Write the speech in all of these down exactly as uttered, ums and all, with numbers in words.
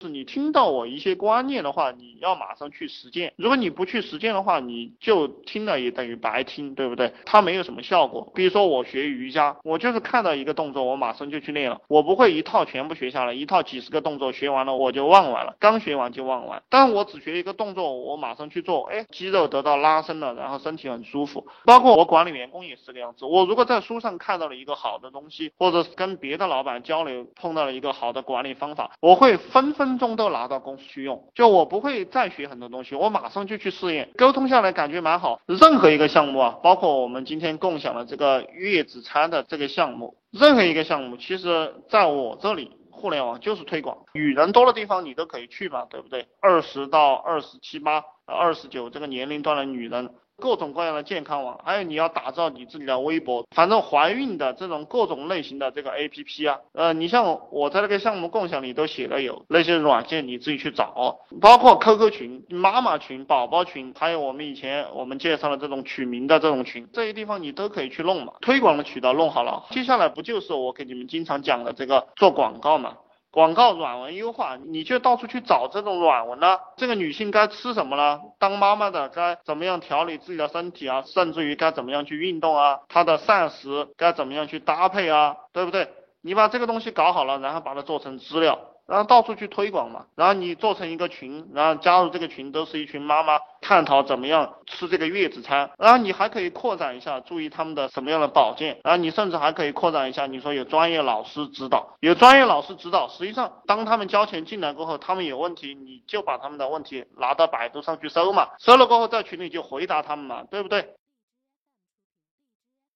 是你听到我一些观念的话，你要马上去实践。如果你不去实践的话，你就听了也等于白听，对不对？它没有什么效果。比如说我学瑜伽，我就是看到一个动作，我马上就去练了，我不会一套全部学下来，一套几十个动作学完了我就忘完了，刚学完就忘完。但我只学一个动作，我马上去做，哎，肌肉得到拉伸了，然后身体很舒服。包括我管理员工也是这个样子，我如果在书上看到了一个好的东西，或者跟别的老板交流碰到了一个好的管理方法，我会分分分钟都拿到公司去用，就我不会再学很多东西，我马上就去试验。沟通下来感觉蛮好。任何一个项目啊，包括我们今天共享的这个月子餐的这个项目，任何一个项目，其实在我这里互联网就是推广，与人多的地方你都可以去嘛，对不对？二十到二十七八、二十九这个年龄段的女人，各种各样的健康网，还有你要打造你自己的微博，反正怀孕的这种各种类型的这个 A P P 啊，呃，你像我在那个项目共享里都写了有那些软件，你自己去找，包括 Q Q 群、妈妈群、宝宝群，还有我们以前我们介绍的这种取名的这种群，这些地方你都可以去弄嘛，推广的渠道弄好了，接下来不就是我给你们经常讲的这个做广告嘛？广告软文优化，你就到处去找这种软文了。这个女性该吃什么了？当妈妈的该怎么样调理自己的身体啊？甚至于该怎么样去运动啊？她的膳食该怎么样去搭配啊？对不对？你把这个东西搞好了，然后把它做成资料，然后到处去推广嘛。然后你做成一个群，然后加入这个群，都是一群妈妈探讨怎么样吃这个月子餐。然后你还可以扩展一下，注意他们的什么样的保健。然后你甚至还可以扩展一下，你说有专业老师指导，有专业老师指导，实际上当他们交钱进来过后，他们有问题，你就把他们的问题拿到百度上去搜嘛，搜了过后在群里就回答他们嘛，对不对？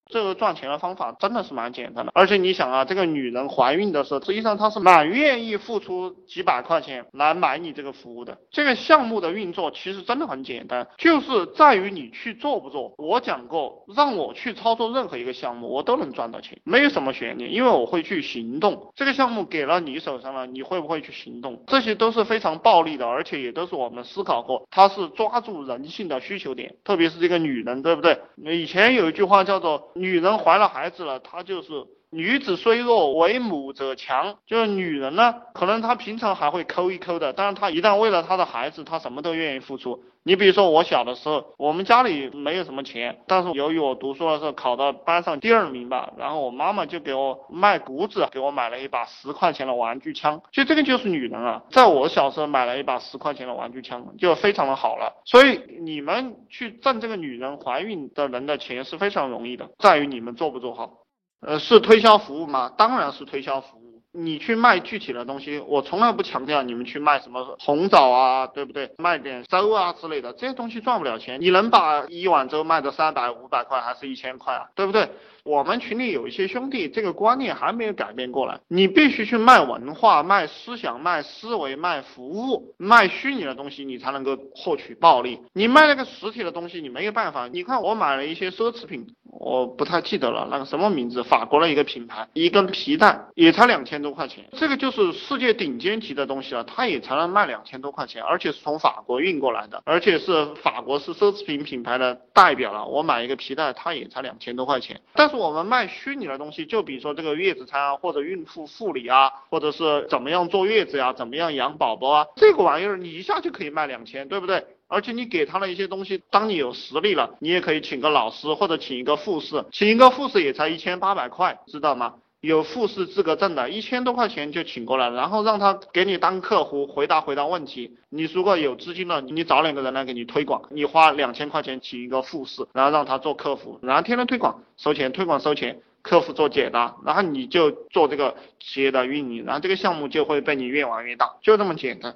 这个赚钱的方法真的是蛮简单的。而且你想啊，这个女人怀孕的时候，实际上她是蛮愿意付出几百块钱来买你这个服务的。这个项目的运作其实真的很简单，就是在于你去做不做。我讲过，让我去操作任何一个项目，我都能赚到钱，没有什么悬念，因为我会去行动。这个项目给了你手上了，你会不会去行动？这些都是非常暴利的，而且也都是我们思考过，它是抓住人性的需求点，特别是这个女人，对不对？以前有一句话叫做女人怀了孩子了，她就是女子虽弱，为母则强。就是女人呢，可能她平常还会抠一抠的，但是她一旦为了她的孩子，她什么都愿意付出。你比如说我小的时候，我们家里没有什么钱，但是由于我读书的时候考到班上第二名吧，然后我妈妈就给我卖谷子，给我买了一把十块钱的玩具枪。就这个就是女人啊，在我小时候买了一把十块钱的玩具枪，就非常的好了。所以你们去挣这个女人怀孕的人的钱是非常容易的，在于你们做不做好。呃，是推销服务吗？当然是推销服务。你去卖具体的东西，我从来不强调你们去卖什么红枣啊，对不对？卖点粥啊之类的，这些东西赚不了钱。你能把一碗粥卖到三百、五百块，还是一千块啊？对不对？我们群里有一些兄弟，这个观念还没有改变过来。你必须去卖文化、卖思想、卖思维、卖服务、卖虚拟的东西，你才能够获取暴利。你卖那个实体的东西，你没有办法。你看，我买了一些奢侈品，我不太记得了，那个什么名字，法国的一个品牌，一根皮带也才两千多块钱，这个就是世界顶尖级的东西了，它也才能卖两千多块钱，而且是从法国运过来的，而且是法国是奢侈品品牌的代表了。我买一个皮带，它也才两千多块钱。但是我们卖虚拟的东西，就比如说这个月子餐啊，或者孕妇护理啊，或者是怎么样坐月子呀、啊，怎么样养宝宝啊，这个玩意儿你一下就可以卖两千，对不对？而且你给他的一些东西，当你有实力了，你也可以请个老师或者请一个护士，请一个护士也才一千八百块，知道吗？有护士资格证的，一千多块钱就请过来，然后让他给你当客服，回答回答问题。你如果有资金了，你找两个人来给你推广，你花两千块钱请一个护士，然后让他做客服，然后天天推广，收钱，推广收钱。客服做解答，然后你就做这个企业的运营，然后这个项目就会被你越玩越大，就这么简单。